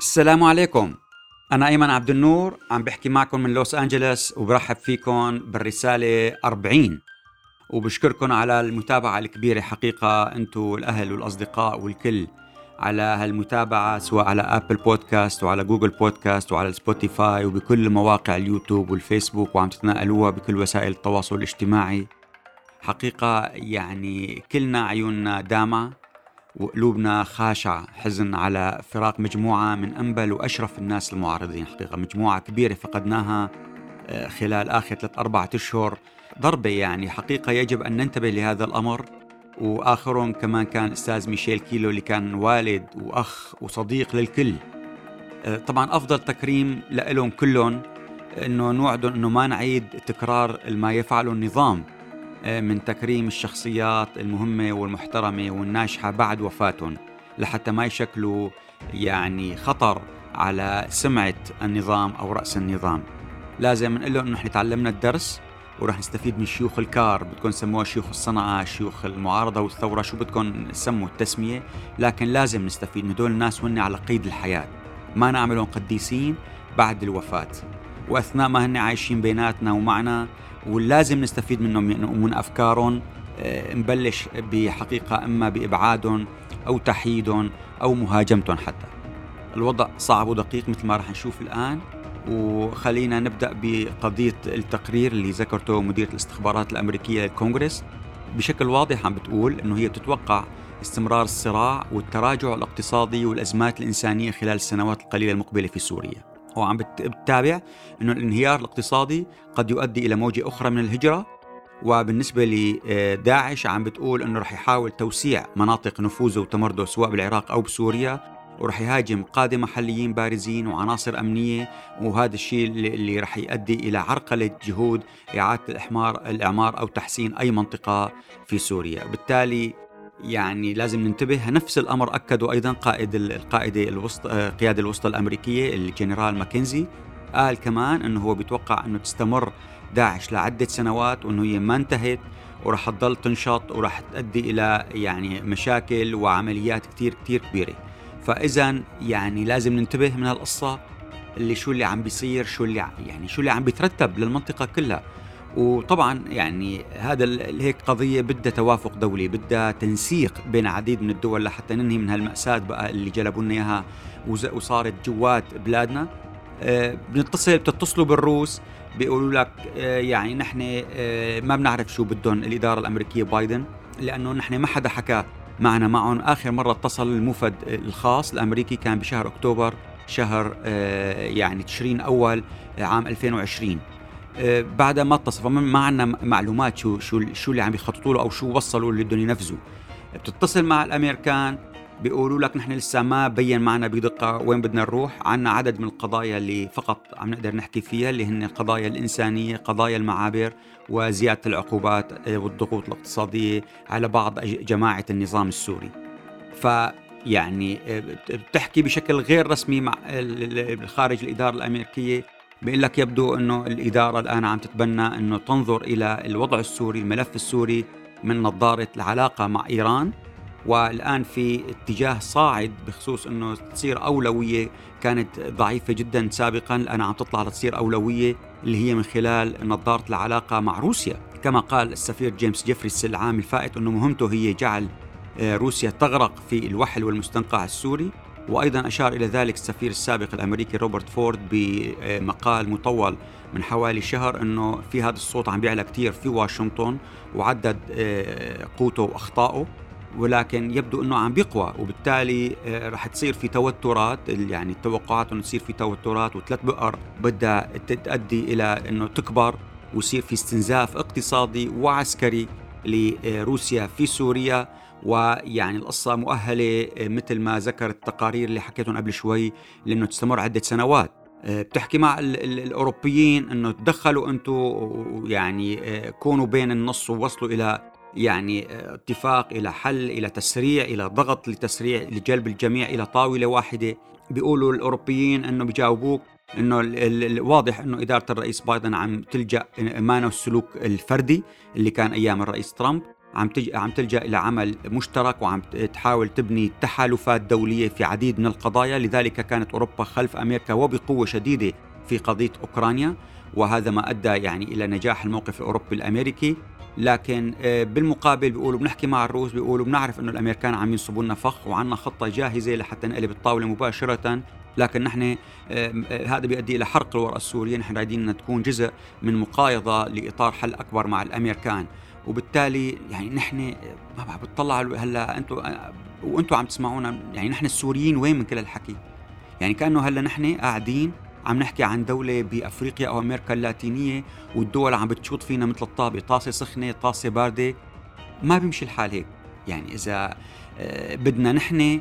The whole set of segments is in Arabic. السلام عليكم، أنا أيمن عبد النور عم بحكي معكم من لوس أنجلس، وبرحب فيكم بالرسالة 40 وبشكركم على المتابعة الكبيرة. حقيقة أنتو الأهل والأصدقاء والكل على هالمتابعة، سواء على أبل بودكاست وعلى جوجل بودكاست وعلى سبوتيفاي وبكل مواقع اليوتيوب والفيسبوك، وعم تتناقلوها بكل وسائل التواصل الاجتماعي. حقيقة يعني كلنا عيوننا دامعة وقلوبنا خاشعة حزن على فراق مجموعة من أنبل وأشرف الناس المعارضين. حقيقة مجموعة كبيرة فقدناها خلال آخر 3-4 أشهر ضربة، يعني حقيقة يجب أن ننتبه لهذا الأمر. وآخرهم كمان كان أستاذ ميشيل كيلو اللي كان والد وأخ وصديق للكل. طبعا أفضل تكريم لهم كلهم أنه نوعدهم أنه ما نعيد تكرار ما يفعله النظام من تكريم الشخصيات المهمة والمحترمة والناجحة بعد وفاتهم، لحتى ما يشكلوا يعني خطر على سمعة النظام أو رأس النظام. لازم نقول لهم أنه نحن تعلمنا الدرس ورح نستفيد من شيوخ الكار، بدكم سموها شيوخ الصنعة، شيوخ المعارضة والثورة، شو بدكم سموا التسمية، لكن لازم نستفيد من هدول الناس وهن على قيد الحياة، ما نعملهم قديسين بعد الوفاة وأثناء ما هن عايشين بيناتنا ومعنا، ولازم نستفيد منهم ومن أفكارهم. نبلش بحقيقة إما بإبعادهم أو تحييدهم أو مهاجمتهم، حتى الوضع صعب ودقيق مثل ما رح نشوف الآن. وخلينا نبدأ بقضية التقرير اللي ذكرته مديرة الاستخبارات الأمريكية للكونغرس. بشكل واضح عم بتقول أنه هي تتوقع استمرار الصراع والتراجع الاقتصادي والأزمات الإنسانية خلال السنوات القليلة المقبلة في سوريا، وعم بتتابع أنه الانهيار الاقتصادي قد يؤدي إلى موجة أخرى من الهجرة. وبالنسبة لداعش عم بتقول أنه رح يحاول توسيع مناطق نفوذه وتمرده سواء بالعراق أو بسوريا، ورح يهاجم قادة محليين بارزين وعناصر أمنية، وهذا الشيء اللي رح يؤدي إلى عرقلة جهود إعادة الإعمار أو تحسين أي منطقة في سوريا. بالتالي يعني لازم ننتبه. نفس الأمر أكدوا أيضا قيادة الوسطى الأمريكية الجنرال ماكنزي، قال كمان أنه هو بيتوقع أنه تستمر داعش لعدة سنوات وأنه هي ما انتهت ورح تضل تنشط ورح تؤدي إلى يعني مشاكل وعمليات كتير كبيرة. فإذن يعني لازم ننتبه من هالقصة اللي شو اللي عم بيصير، شو اللي عم بيترتب للمنطقة كلها. وطبعا يعني هذا هيك قضية بدها توافق دولي، بدها تنسيق بين عديد من الدول لحتى ننهي من هالمأساة بقى اللي جلبوا لنا اياها وصارت جوات بلادنا. بتتصلوا بالروس بيقولوا لك يعني نحن ما بنعرف شو بدهم الإدارة الأمريكية بايدن، لأنه نحن ما حدا حكى معهم. آخر مرة اتصل الموفد الخاص الأمريكي كان بشهر أكتوبر، شهر يعني تشرين أول عام 2020. بعد ما اتصل ما عندنا معلومات شو اللي عم يخططوا له أو شو وصلوا اللي بدهم ينفذوا. بتتصل مع الأمريكان بيقولوا لك نحن لسه ما بين معنا بدقة وين بدنا نروح، عنا عدد من القضايا اللي فقط عم نقدر نحكي فيها، اللي هن القضايا الإنسانية، قضايا المعابر، وزيادة العقوبات والضغوط الاقتصادية على بعض جماعة النظام السوري. فيعني بتحكي بشكل غير رسمي مع خارج الإدارة الأمريكية، بيقول لك يبدو أنه الإدارة الآن عم تتبنى أنه تنظر إلى الوضع السوري، الملف السوري، من نظارة العلاقة مع إيران، والآن في اتجاه صاعد بخصوص أنه تصير أولوية كانت ضعيفة جدا سابقا، الآن عم تطلع لتصير أولوية اللي هي من خلال نظارة العلاقة مع روسيا. كما قال السفير جيمس جيفريس العام الفائت أنه مهمته هي جعل روسيا تغرق في الوحل والمستنقع السوري، وأيضا أشار إلى ذلك السفير السابق الأمريكي روبرت فورد بمقال مطول من حوالي شهر أنه في هذا الصوت عم بيعلى كتير في واشنطن وعدد قوته وأخطائه، ولكن يبدو أنه عم بيقوى. وبالتالي رح تصير في توترات، يعني التوقعات أنه تصير في توترات، وثلاث بؤر بدها تؤدي إلى أنه تكبر ويصير في استنزاف اقتصادي وعسكري لروسيا في سوريا. ويعني القصة مؤهلة مثل ما ذكرت التقارير اللي حكيتهم قبل شوي لأنه تستمر عدة سنوات. بتحكي مع الأوروبيين أنه تدخلوا أنتوا، يعني كونوا بين النص ووصلوا إلى يعني اتفاق، إلى حل، إلى تسريع، إلى ضغط لتسريع لجلب الجميع إلى طاولة واحدة. بيقولوا الأوروبيين أنه بيجاوبوك أنه واضح أنه إدارة الرئيس بايدن عم تلجأ مانع السلوك الفردي اللي كان أيام الرئيس ترامب، عم تلجأ إلى عمل مشترك وعم تحاول تبني تحالفات دولية في عديد من القضايا. لذلك كانت أوروبا خلف أمريكا وبقوة شديدة في قضية أوكرانيا، وهذا ما أدى يعني إلى نجاح الموقف الأوروبي الأمريكي. لكن بالمقابل بيقولوا بنحكي مع الروس، بيقولوا بنعرف أنه الأمريكان عم ينصبوا لنا فخ وعنا خطة جاهزة لحتى نقلب الطاولة مباشرة، لكن نحن هذا بيؤدي إلى حرق الورقة السورية، نحن رايدين أن تكون جزء من مقايضة لإطار حل أكبر مع الأمريكان. وبالتالي يعني نحن ما بقى بتطلع هلا انتم وانتم عم تسمعونا، يعني نحن السوريين وين من كل الحكي؟ يعني كأنه هلا نحن قاعدين عم نحكي عن دولة بأفريقيا أو أمريكا اللاتينية والدول عم بتشوط فينا مثل الطابة، طاسة سخنة طاسة باردة. ما بيمشي الحال هيك. يعني إذا بدنا نحن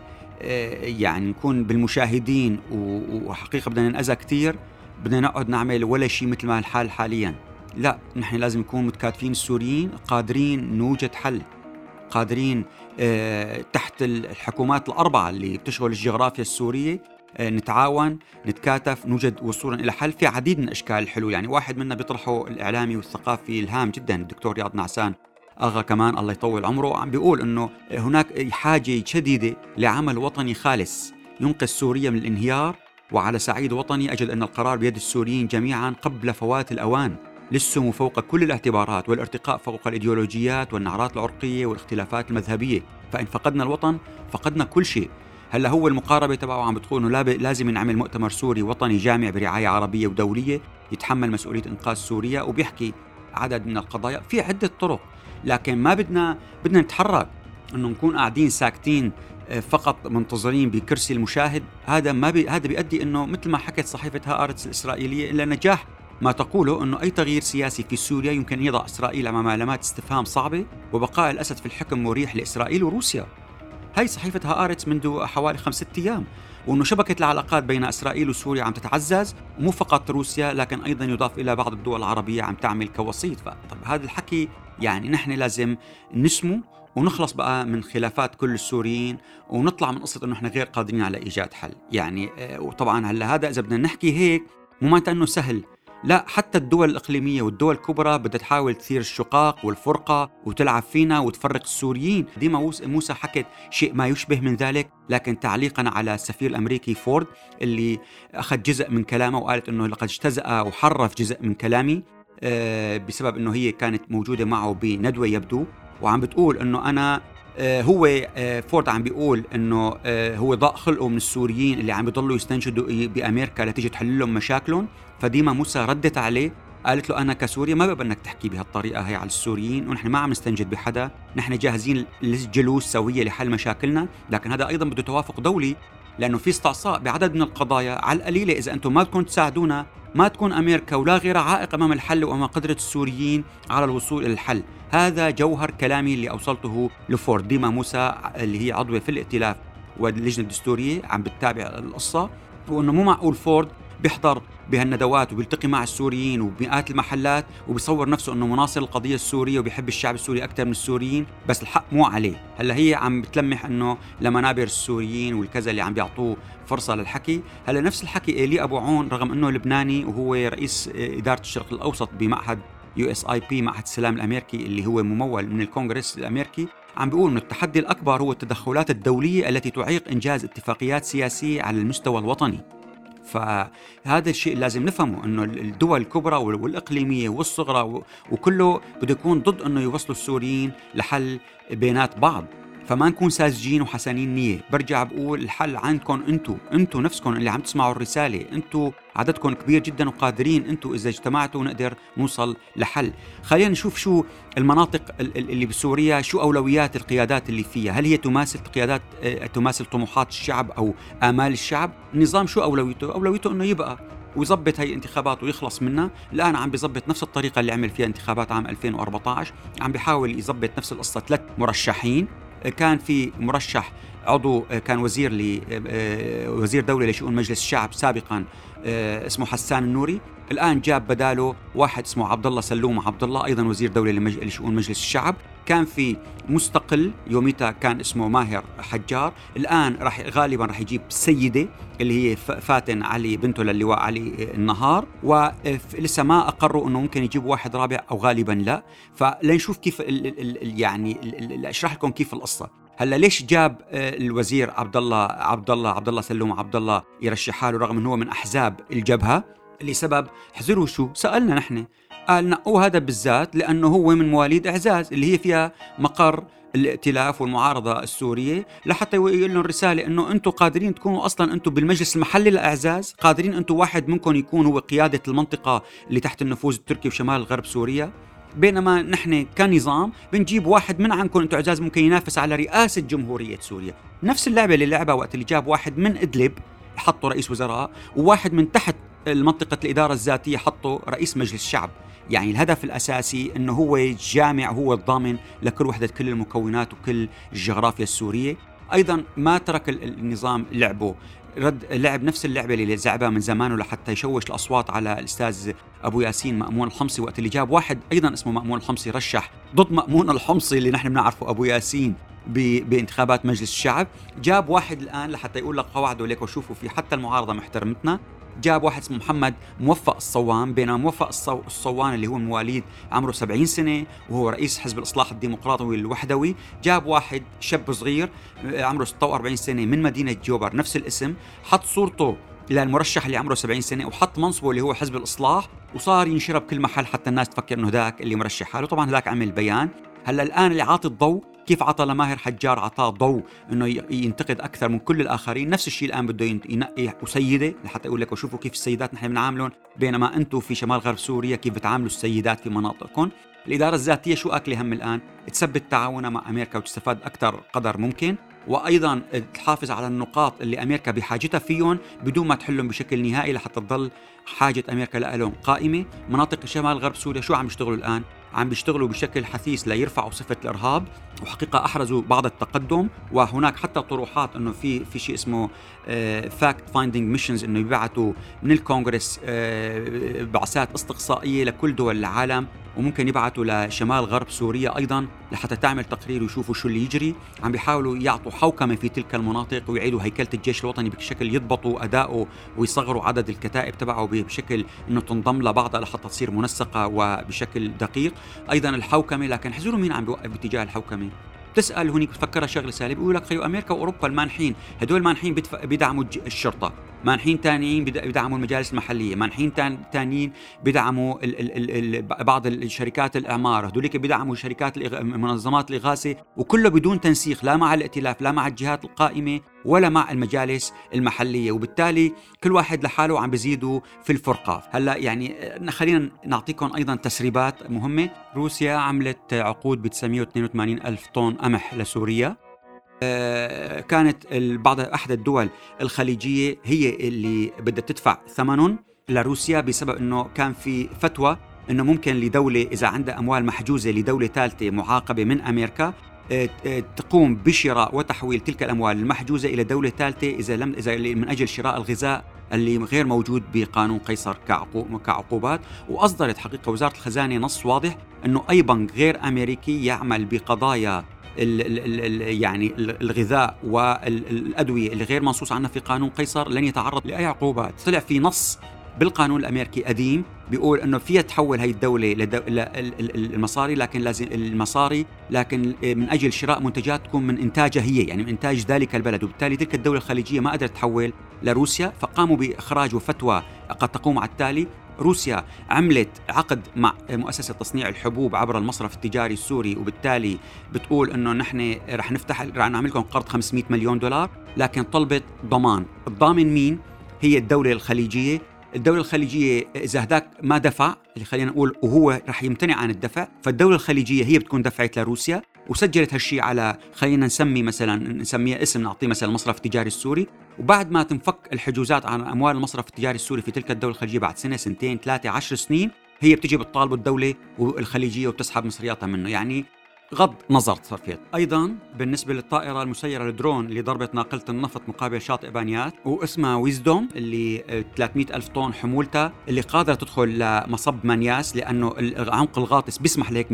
يعني نكون بالمشاهدين وحقيقة بدنا ننأذى كتير، بدنا نقعد نعمل ولا شيء مثل ما الحال حاليا. لا، نحن لازم نكون متكاتفين السوريين، قادرين نوجد حل، قادرين تحت الحكومات الأربعة اللي بتشغل الجغرافيا السورية نتعاون، نتكاتف، نوجد وصولا إلى حل في عديد من أشكال الحلول. يعني واحد منا بيطرحه الإعلامي والثقافي الهام جدا الدكتور رياض نعسان اغا، كمان الله يطول عمره، عم بيقول إنه هناك حاجة شديدة لعمل وطني خالص ينقذ سوريا من الانهيار. وعلى سعيد وطني أجد أن القرار بيد السوريين جميعا قبل فوات الأوان للسمو فوق كل الاعتبارات والارتقاء فوق الإيديولوجيات والنعرات العرقية والاختلافات المذهبية. فإن فقدنا الوطن فقدنا كل شيء. هلا هو المقاربة تبعه عم بتقول إنه لازم نعمل مؤتمر سوري وطني جامع برعاية عربية ودولية يتحمل مسؤولية إنقاذ سوريا، وبيحكي عدد من القضايا في عدة طرق. لكن ما بدنا نتحرك، إنه نكون قاعدين ساكتين فقط منتظرين بكرسي المشاهد. هذا هذا بيؤدي إنه مثل ما حكت صحيفة هآرتس الإسرائيلية إلى نجاح ما تقوله، أنه أي تغيير سياسي في سوريا يمكن أن يضع إسرائيل أمام علامات استفهام صعبة، وبقاء الأسد في الحكم مريح لإسرائيل وروسيا. هاي صحيفة هآرتس منذ حوالي 5-6 أيام. وأنه شبكة العلاقات بين إسرائيل وسوريا عم تتعزز، ومو فقط روسيا لكن أيضا يضاف إلى بعض الدول العربية عم تعمل كوسيط. فطب هذا الحكي يعني نحن لازم نسمو ونخلص بقى من خلافات كل السوريين ونطلع من قصة أنه نحن غير قادرين على إيجاد حل. يعني وطبعا هلا هذا إذا بدنا نحكي هيك مو معناته أنه سهل، لا، حتى الدول الإقليمية والدول الكبرى بدها تحاول تثير الشقاق والفرقة وتلعب فينا وتفرق السوريين. ديما موسى حكت شيء ما يشبه من ذلك، لكن تعليقا على السفير الأمريكي فورد اللي أخذ جزء من كلامه وقالت أنه لقد اجتزأ وحرف جزء من كلامي بسبب أنه هي كانت موجودة معه بندوة يبدو، وعم بتقول أنه أنا هو فورد عم بيقول أنه هو ضاق خلقه من السوريين اللي عم بيضلوا يستنشدوا بأمريكا لتيجي تحل لهم مشاكلهم. فديما موسى ردت عليه قالت له أنا كسوريا ما بقى أنك تحكي بهالطريقة هي على السوريين، ونحن ما عم نستنجد بحدا، نحن جاهزين للجلوس سوية لحل مشاكلنا. لكن هذا أيضا بده توافق دولي، لأنه في استعصاء بعدد من القضايا على القليلة. إذا أنتم ما بدكم تساعدونا ما تكون أمريكا ولا غيرها عائق أمام الحل وأمام قدرة السوريين على الوصول إلى الحل. هذا جوهر كلامي اللي أوصلته لفورد. ديما موسى اللي هي عضوة في الائتلاف واللجنة الدستورية عم بتتابع القصة، وأنه مو معقول فورد بيحضر بهالندوات وبيلتقي مع السوريين وبمئات المحلات وبيصور نفسه أنه مناصر القضية السورية وبيحب الشعب السوري أكثر من السوريين، بس الحق مو عليه. هلا هي عم بتلمح أنه لمنابر السوريين والكذا اللي عم بيعطوه فرصة للحكي. هلا نفس الحكي لي أبو عون، رغم أنه لبناني وهو رئيس إدارة الشرق الأوسط بمعهد USIP معهد السلام الأمريكي اللي هو ممول من الكونغرس الأمريكي، عم بيقول أنه التحدي الأكبر هو التدخلات الدولية التي تعيق إنجاز اتفاقيات سياسية على المستوى الوطني. فهذا الشيء لازم نفهمه، أنه الدول الكبرى والإقليمية والصغرى وكله بده يكون ضد أنه يوصلوا السوريين لحل بينات بعض. فما نكون ساذجين وحسنين نية. برجع بقول الحل عندكم أنتوا نفسكم اللي عم تسمعوا الرسالة، أنتوا عددكم كبير جدا وقادرين، أنتوا إذا اجتمعتوا نقدر نوصل لحل. خلينا نشوف شو المناطق اللي بسوريا، شو أولويات القيادات اللي فيها، هل هي تماثل قيادات تماثل طموحات الشعب أو آمال الشعب؟ النظام شو أولويته؟ أولويته إنه يبقى ويظبط هاي الانتخابات ويخلص منها. الآن عم بيظبط نفس الطريقة اللي عمل فيها انتخابات عام 2014، عم بيحاول يظبط نفس القصة. 3 مرشحين، كان في مرشح عضو كان وزير دولي لشؤون مجلس الشعب سابقا اسمه حسان النوري، الآن جاب بداله واحد اسمه عبد الله سلومة، عبد الله أيضا وزير دولي لشؤون مجلس الشعب. كان في مستقل يوميتها كان اسمه ماهر حجار، الآن راح غالبا راح يجيب سيدة اللي هي فاتن علي بنته للواء علي النهار، ولسه ما أقروا أنه ممكن يجيبوا واحد رابع أو غالبا لا. فلنشوف كيف أشرح لكم كيف القصة. هلا ليش جاب الوزير عبد الله سلومة عبد الله يرشح حاله رغم انه هو من احزاب الجبهه؟ لسبب احذروا شو سالنا نحن، قال نقوا هذا بالذات لانه هو من مواليد اعزاز اللي هي فيها مقر الائتلاف والمعارضه السوريه، لحتى يقول لهم رساله انه انتم قادرين تكونوا اصلا انتم بالمجلس المحلي لاعزاز، قادرين انتم واحد منكم يكون هو قياده المنطقه اللي تحت النفوذ التركي وشمال غرب سوريا، بينما نحن كنظام بنجيب واحد من عنكم انتو عزاز ممكن ينافس على رئاسة جمهورية سوريا. نفس اللعبة اللي لعبها وقت اللي جاب واحد من إدلب حطوا رئيس وزراء، وواحد من تحت المنطقة الإدارة الذاتية حطوا رئيس مجلس الشعب. يعني الهدف الأساسي أنه هو جامع، هو الضامن لكل وحدة كل المكونات وكل الجغرافيا السورية. أيضا ما ترك النظام لعبه، لعب نفس اللعبة اللي زعبها من زمانه لحتى يشوش الأصوات على الأستاذ أبو ياسين مأمون الحمصي، وقت اللي جاب واحد أيضا اسمه مأمون الحمصي رشح ضد مأمون الحمصي اللي نحن بنعرفه أبو ياسين بانتخابات مجلس الشعب. جاب واحد الآن لحتى يقول لك قواعده ليك وشوفوا في حتى المعارضة محترمتنا، جاب واحد اسمه محمد موفق الصوان، بينما موفق الصوان اللي هو مواليد عمره 70 سنة وهو رئيس حزب الإصلاح الديمقراطي الوحدوي، جاب واحد شاب صغير عمره 46 سنة من مدينة جوبر نفس الاسم، حط صورته للمرشح اللي عمره 70 سنة وحط منصبه اللي هو حزب الإصلاح، وصار ينشر بكل محل حتى الناس تفكر إنه ذاك اللي مرشح حاله. طبعا ذاك عمل بيان. هلا الآن اللي عاطي الضوء كيف عطى لماهر حجار، عطاه ضوء انه ينتقد اكثر من كل الاخرين. نفس الشيء الان بده ينقي سيده لحتى يقول لك وشوفوا كيف السيدات نحن بنعاملهم، بينما انتم في شمال غرب سوريا كيف بتعاملوا السيدات في مناطقكم. الاداره الذاتيه شو اكلها هم الان؟ تثبت تعاونها مع امريكا وتستفاد اكثر قدر ممكن، وايضا تحافظ على النقاط اللي امريكا بحاجتها فيهم بدون ما تحلهم بشكل نهائي لحتى تضل حاجه امريكا لهم قائمه. مناطق شمال غرب سوريا شو عم يشتغلوا الان؟ عم بيشتغلوا بشكل حثيث ليرفعوا صفة الإرهاب، وحقيقة أحرزوا بعض التقدم، وهناك حتى طروحات إنه في شيء اسمه fact finding missions، إنه يبعثوا من الكونغرس بعثات استقصائية لكل دول العالم، وممكن يبعثوا لشمال غرب سوريا أيضاً لحتى تعمل تقرير ويشوفوا شو اللي يجري. عم بيحاولوا يعطوا حوكمة في تلك المناطق ويعيدوا هيكلة الجيش الوطني بشكل يضبطوا أداؤه ويصغروا عدد الكتائب تبعه بشكل إنه تنضم لبعضها لحتى تصير منسقة وبشكل دقيق. أيضاً الحوكمة، لكن حزروا مين عم بيوقف باتجاه الحوكمة. تسأل هنيك بتفكرها شغلة سالبة، بيقول لك خيو أمريكا وأوروبا المانحين، هدول المانحين بيدعموا الشرطة، مانحين تانيين بيدعموا المجالس المحلية، مانحين تانيين بيدعموا بعض الشركات الإعمار، هدولك بيدعموا شركات منظمات الإغاثة، وكله بدون تنسيق لا مع الائتلاف لا مع الجهات القائمة ولا مع المجالس المحلية، وبالتالي كل واحد لحاله عم بيزيدوا في الفرقة. هلا يعني خلينا نعطيكم أيضا تسريبات مهمة. روسيا عملت عقود بتسميه 82 ألف طن قمح لسوريا. كانت بعض أحد الدول الخليجية هي اللي بدها تدفع ثمنهم لروسيا، بسبب أنه كان في فتوى أنه ممكن لدولة إذا عندها أموال محجوزة لدولة ثالثة معاقبة من أمريكا تقوم بشراء وتحويل تلك الأموال المحجوزة إلى دولة ثالثة إذا من أجل شراء الغذاء اللي غير موجود بقانون قيصر كعقوبات. وأصدرت حقيقة وزارة الخزانة نص واضح أنه أي بنك غير أمريكي يعمل بقضايا يعني الغذاء والأدوية اللي غير منصوص عنها في قانون قيصر لن يتعرض لأي عقوبات. طلع في نص بالقانون الأمريكي قديم بيقول أنه فيها تحول هاي الدولة المصاري، لكن لازم المصاري لكن من أجل شراء منتجات تكون من إنتاجها هي، يعني من إنتاج ذلك البلد. وبالتالي تلك الدولة الخليجية ما قدرت تحول لروسيا، فقاموا بإخراج وفتوى قد تقوم على التالي. روسيا عملت عقد مع مؤسسة تصنيع الحبوب عبر المصرف التجاري السوري، وبالتالي بتقول إنه نحن رح نعمل لكم قرض 500 مليون دولار، لكن طلبت ضمان. الضامن مين؟ هي الدولة الخليجية. الدولة الخليجية إذا هداك ما دفع، اللي خلينا نقول وهو رح يمتنع عن الدفع، فالدولة الخليجية هي بتكون دفعت لروسيا، وسجلت هالشي على خلينا نسمي مثلا نسميه اسم، نعطيه مثلا المصرف التجاري السوري. وبعد ما تنفك الحجوزات عن أموال المصرف التجاري السوري في تلك الدولة الخليجية بعد سنة سنتين 3 10 سنين، هي بتجي بتطالب الدولة الخليجية وبتسحب مصرياتها منه. يعني غض نظر التصفيات. أيضاً بالنسبة للطائرة المسيرة الدرون اللي ضربت ناقلة النفط مقابل شاطئ بانيات واسمها ويزدوم اللي 300 ألف طن حمولتها، اللي قادرة تدخل لمصب مانياس لأنه العمق الغاطس بيسمح لهيك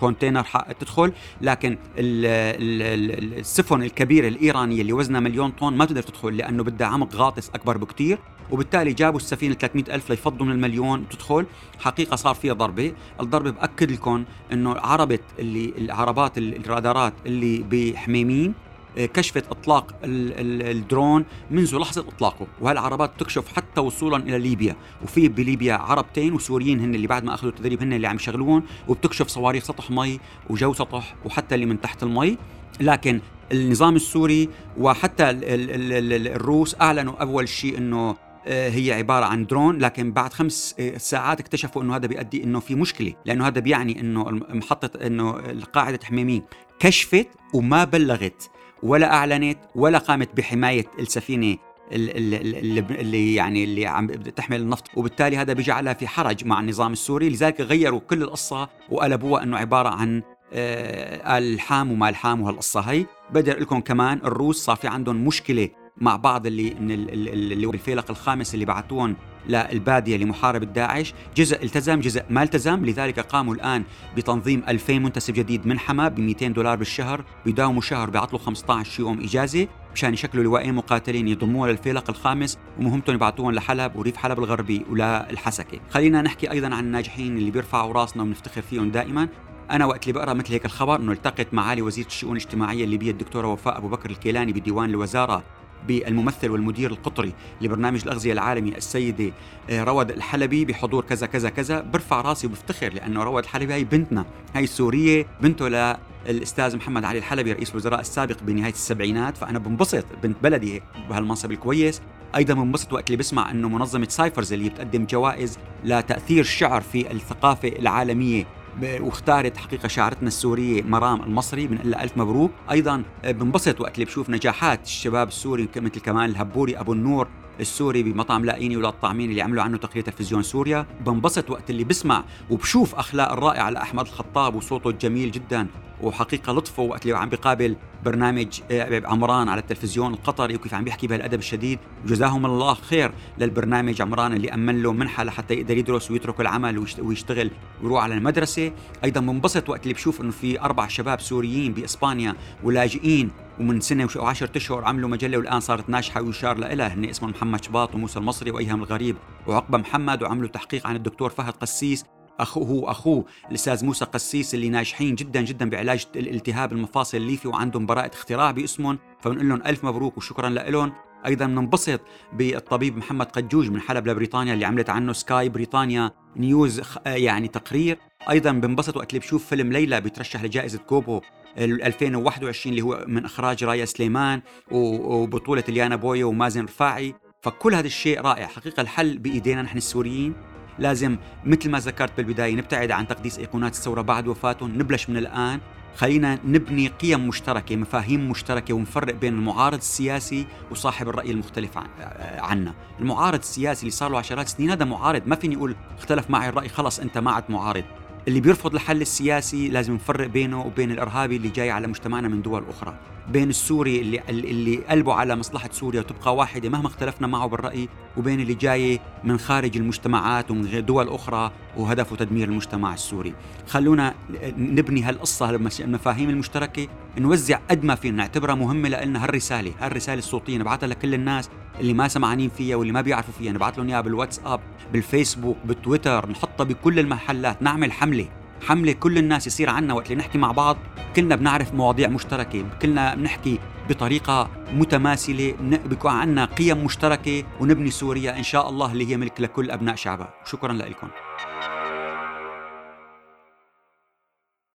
كونتينر تدخل، لكن السفن الكبيرة الإيرانية اللي وزنها مليون طن ما تقدر تدخل لأنه بدها عمق غاطس أكبر بكتير، وبالتالي جابوا السفينة 300 ألف ليفضوا من المليون وتدخل. حقيقة صار فيها ضربة، الضربة بأكد لكم أنه عربة العربات الرادارات اللي بحميمين كشفت إطلاق الدرون منذ لحظة إطلاقه، وهالعربات تكشف حتى وصولا إلى ليبيا، وفي بليبيا عربتين وسوريين هن اللي بعد ما أخذوا التدريب هن اللي عم يشغلون، وبتكشف صواريخ سطح مي وجو سطح وحتى اللي من تحت المي. لكن النظام السوري وحتى الروس أعلنوا أول شيء أنه هي عبارة عن درون، لكن بعد 5 ساعات اكتشفوا أنه هذا بيؤدي أنه في مشكلة، لأنه هذا بيعني أنه محطة أنه قاعدة حميمين كشفت وما بلغت ولا أعلنت ولا قامت بحماية السفينة اللي عم تحمل النفط، وبالتالي هذا بيجعلها في حرج مع النظام السوري. لذلك غيروا كل القصة وقلبوها أنه عبارة عن الحام وما الحام وهالقصة هي. بدر لكم كمان الروس صار في عندهم مشكلة مع بعض اللي من اللي بالفيلق الخامس اللي بعتون للبادية لمحاربة داعش، جزء التزم جزء ما التزم. لذلك قاموا الآن بتنظيم 2000 منتسب جديد من حما $200 بالشهر، بيداوموا شهر بيعطلوا 15 يوم إجازة مشان يشكلوا لواء مقاتلين يضموها للفيلق الخامس، ومهمتهم يبعثوهم لحلب وريف حلب الغربي وللحسكة. خلينا نحكي أيضا عن الناجحين اللي بيرفعوا راسنا وبنفتخر فيهم دائما. أنا وقت اللي بقرأ مثل هيك الخبر إنه التقت معالي وزيرة الشؤون الاجتماعية الليبية الدكتورة وفاء ابو بكر الكيلاني بديوان الوزارة بالممثل والمدير القطري لبرنامج الأغذية العالمي السيدة رواد الحلبي بحضور كذا كذا كذا. برفع راسي وبفتخر لأنه رواد الحلبي هي بنتنا، هي سورية، بنته للأستاذ محمد علي الحلبي رئيس الوزراء السابق بنهاية السبعينات، فأنا بنبسط بنت بلدي بهالمنصب الكويس. أيضاً بنبسط وقت اللي بسمع أنه منظمة سايفرز اللي بتقدم جوائز لتأثير الشعر في الثقافة العالمية واختارت حقيقة شاعرتنا السورية مرام المصري، بنقول لها ألف مبروك. أيضاً بنبسط وقت اللي بشوف نجاحات الشباب السوري مثل كمال الهبوري أبو النور السوري بمطعم لاقيني ولا الطعمين اللي عملوا عنه تقرير تلفزيون سوريا. بنبسط وقت اللي بسمع وبشوف أخلاق الرائعة لأحمد الخطاب وصوته الجميل جداً وحقيقة لطفه وقت اللي عم بيقابل برنامج عمران على التلفزيون القطري وكيف عم بيحكي بهالأدب الشديد، جزاهم الله خير للبرنامج عمران اللي أمن له منحة لحتى يقدر يدرس ويترك العمل ويشتغل ويروح على المدرسة. أيضاً منبسط وقت اللي بشوف إنه في 4 شباب سوريين بإسبانيا ولاجئين ومن سنة و10 أشهر عملوا مجلة والآن صارت ناجحة ويشار لها، هن اسمهم محمد شباط وموسى المصري وأيهم الغريب وعقبة محمد، وعملوا تحقيق عن الدكتور فهد قسيس أخوه الأستاذ موسى قسيس اللي ناجحين جدا جدا بعلاج الالتهاب المفاصل الليفي وعندهم براءة اختراع باسمهم، فبنقول لهم ألف مبروك وشكرا لهم. أيضا بننبسط بالطبيب محمد قجوج من حلب لبريطانيا اللي عملت عنه سكاي بريطانيا نيوز يعني تقرير. أيضا بنبسط وقت اللي بشوف فيلم ليلى بيترشح لجائزة كوبو 2021 اللي هو من إخراج رايا سليمان وبطولة ليانا بويو ومازن رفاعي، فكل هذا الشيء رائع. حقيقة الحل بإيدينا نحن السوريين، لازم مثل ما ذكرت بالبداية نبتعد عن تقديس أيقونات الثورة بعد وفاتهم، نبلش من الآن. خلينا نبني قيم مشتركة مفاهيم مشتركة ونفرق بين المعارض السياسي وصاحب الرأي المختلف عنا. المعارض السياسي اللي صار له 10 سنين هذا معارض، ما فيني أقول اختلف معي الرأي خلص أنت ما عاد معارض. اللي بيرفض الحل السياسي لازم نفرق بينه وبين الإرهابي اللي جاي على مجتمعنا من دول أخرى، بين السوري اللي قلبه على مصلحة سوريا وتبقى واحدة مهما اختلفنا معه بالرأي، وبين اللي جاي من خارج المجتمعات ومن دول أخرى وهدفه تدمير المجتمع السوري. خلونا نبني هالقصة المفاهيم المشتركة، نوزع قد ما فينا، نعتبرها مهمة لأننا هالرسالة الصوتية نبعثها لكل الناس اللي ما سمعانين فيها واللي ما بيعرفوا فيها، نبعث لهم إياها بالواتساب بالفيسبوك بالتويتر، نحطها بكل المحلات، نعمل حملة كل الناس يصير عنا وقت اللي نحكي مع بعض كلنا بنعرف مواضيع مشتركة، كلنا بنحكي بطريقة متماثلة، بيكون عنا قيم مشتركة ونبني سوريا إن شاء الله اللي هي ملك لكل أبناء شعبها. شكرا لكم.